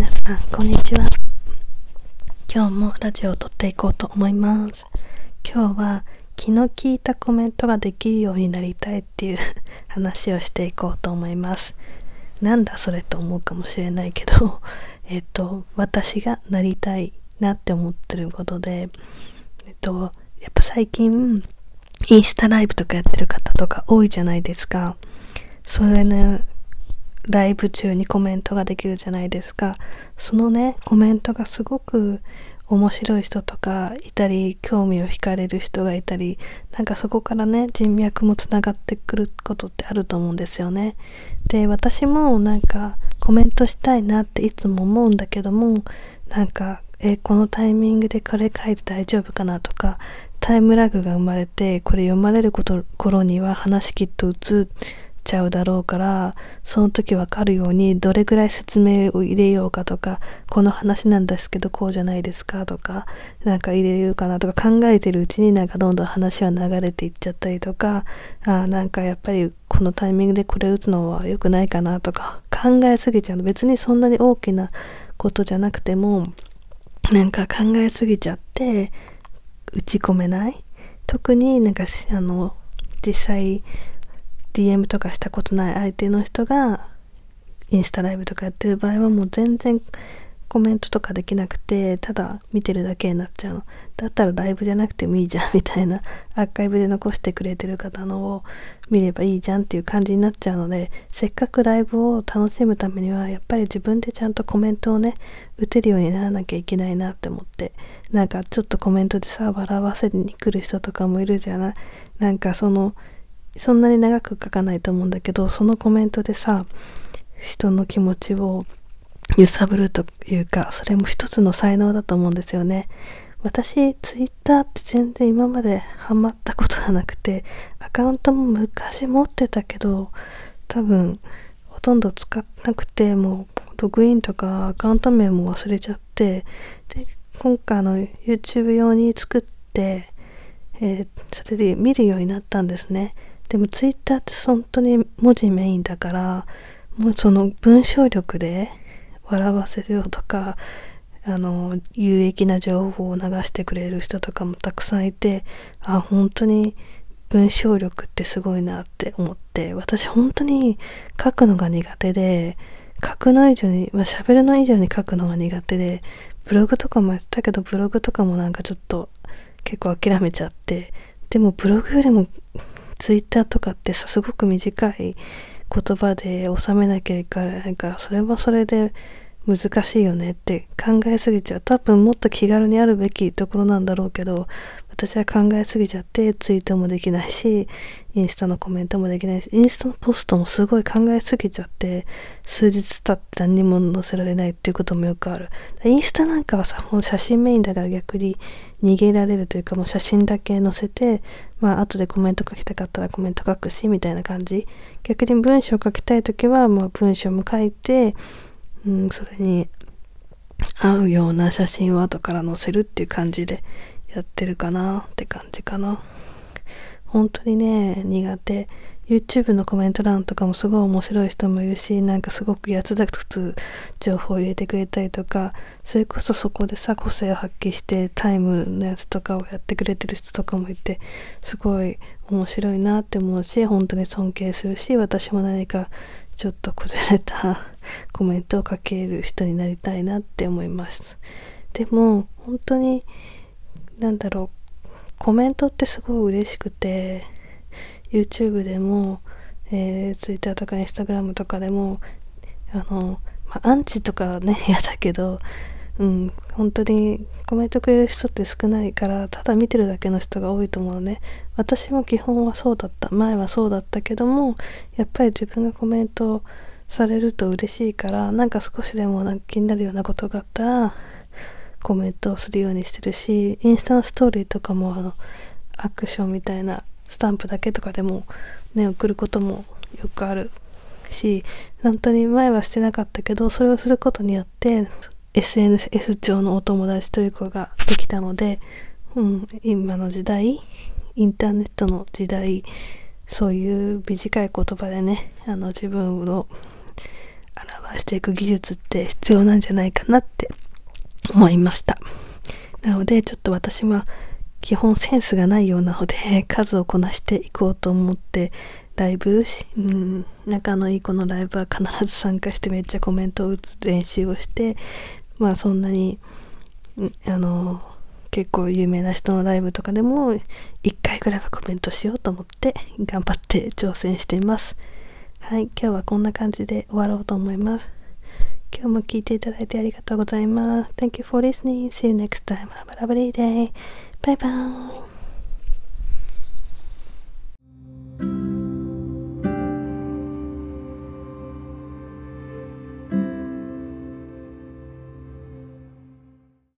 皆さんこんにちは。今日もラジオを撮っていこうと思います。今日は気の利いたコメントができるようになりたいっていう話をしていこうと思います。なんだそれと思うかもしれないけど私がなりたいなって思ってることでやっぱ最近インスタライブとかやってる方とか多いじゃないですか。それね、ライブ中にコメントができるじゃないですか。そのね、コメントがすごく面白い人とかいたり、興味を惹かれる人がいたり、なんかそこからね、人脈もつながってくることってあると思うんですよね。で、私もなんかコメントしたいなっていつも思うんだけども、なんかこのタイミングでこれ書いて大丈夫かなとか、タイムラグが生まれて、これ読まれる頃には話きっと映っちゃうだろうから、その時わかるようにどれぐらい説明を入れようかとか、この話なんですけどこうじゃないですかとか、なんか入れるかなとか考えてるうちに、なんかどんどん話は流れていっちゃったりとか、なんかやっぱりこのタイミングでこれ打つのは良くないかなとか考えすぎちゃう。別にそんなに大きなことじゃなくても、なんか考えすぎちゃって打ち込めない。特になんか実際DM とかしたことない相手の人がインスタライブとかやってる場合は、もう全然コメントとかできなくて、ただ見てるだけになっちゃうの。だったらライブじゃなくてもいいじゃんみたいな、アーカイブで残してくれてる方のを見ればいいじゃんっていう感じになっちゃうので、せっかくライブを楽しむためにはやっぱり自分でちゃんとコメントをね、打てるようにならなきゃいけないなって思って、なんかちょっとコメントでさ、笑わせに来る人とかもいるじゃない。なんかそんなに長く書かないと思うんだけど、そのコメントでさ、人の気持ちを揺さぶるというか、それも一つの才能だと思うんですよね。私ツイッターって全然今までハマったことがなくて、アカウントも昔持ってたけど多分ほとんど使ってなくて、もうログインとかアカウント名も忘れちゃって、で今回YouTube 用に作って、それで見るようになったんですね。でもツイッターって本当に文字メインだから、もうその文章力で笑わせようとか、有益な情報を流してくれる人とかもたくさんいて、本当に文章力ってすごいなって思って、私本当に書くのが苦手で、喋るの以上に書くのが苦手で、ブログとかもやったけど、ブログとかもなんかちょっと結構諦めちゃって、でもブログよりもツイッターとかってさ、すごく短い言葉で収めなきゃいけないから、それはそれで難しいよねって考えすぎちゃう。多分もっと気軽にあるべきところなんだろうけど、私は考えすぎちゃってツイートもできないし、インスタのコメントもできないし、インスタのポストもすごい考えすぎちゃって、数日経って何も載せられないっていうこともよくある。インスタなんかはさ、もう写真メインだから逆に逃げられるというか、もう写真だけ載せて、後でコメント書きたかったらコメント書くしみたいな感じ。逆に文章書きたいときは文章も書いて、それに合うような写真は後から載せるっていう感じでやってるかなって感じかな。本当にね、苦手。 YouTube のコメント欄とかもすごい面白い人もいるし、なんかすごく役立つ情報を入れてくれたりとか、それこそそこでさ、個性を発揮してタイムのやつとかをやってくれてる人とかもいて、すごい面白いなって思うし、本当に尊敬するし、私も何かちょっとこじれたコメントを書ける人になりたいなって思います。でも本当にコメントってすごい嬉しくて、 YouTube でも、Twitter とか Instagram とかでもアンチとかはね嫌だけど、本当にコメントくれる人って少ないから、ただ見てるだけの人が多いと思うのね。私も基本はそうだった。前はそうだったけども、やっぱり自分がコメントされると嬉しいから、なんか少しでもなんか気になるようなことがあったらコメントをするようにしてるし、インスタのストーリーとかもアクションみたいなスタンプだけとかでもね、送ることもよくあるし、本当に前はしてなかったけど、それをすることによってSNS 上のお友達という子ができたので、今の時代、インターネットの時代、そういう短い言葉でね、自分を表していく技術って必要なんじゃないかなって思いました。なのでちょっと私は基本センスがないようなので数をこなしていこうと思ってライブ、仲のいい子のライブは必ず参加してめっちゃコメントを打つ練習をして、まあそんなに結構有名な人のライブとかでも1回ぐらいはコメントしようと思って頑張って挑戦しています。はい、今日はこんな感じで終わろうと思います。今日も聞いていただいてありがとうございます。 Thank you for listening. See you next time. Have a lovely day. Bye bye.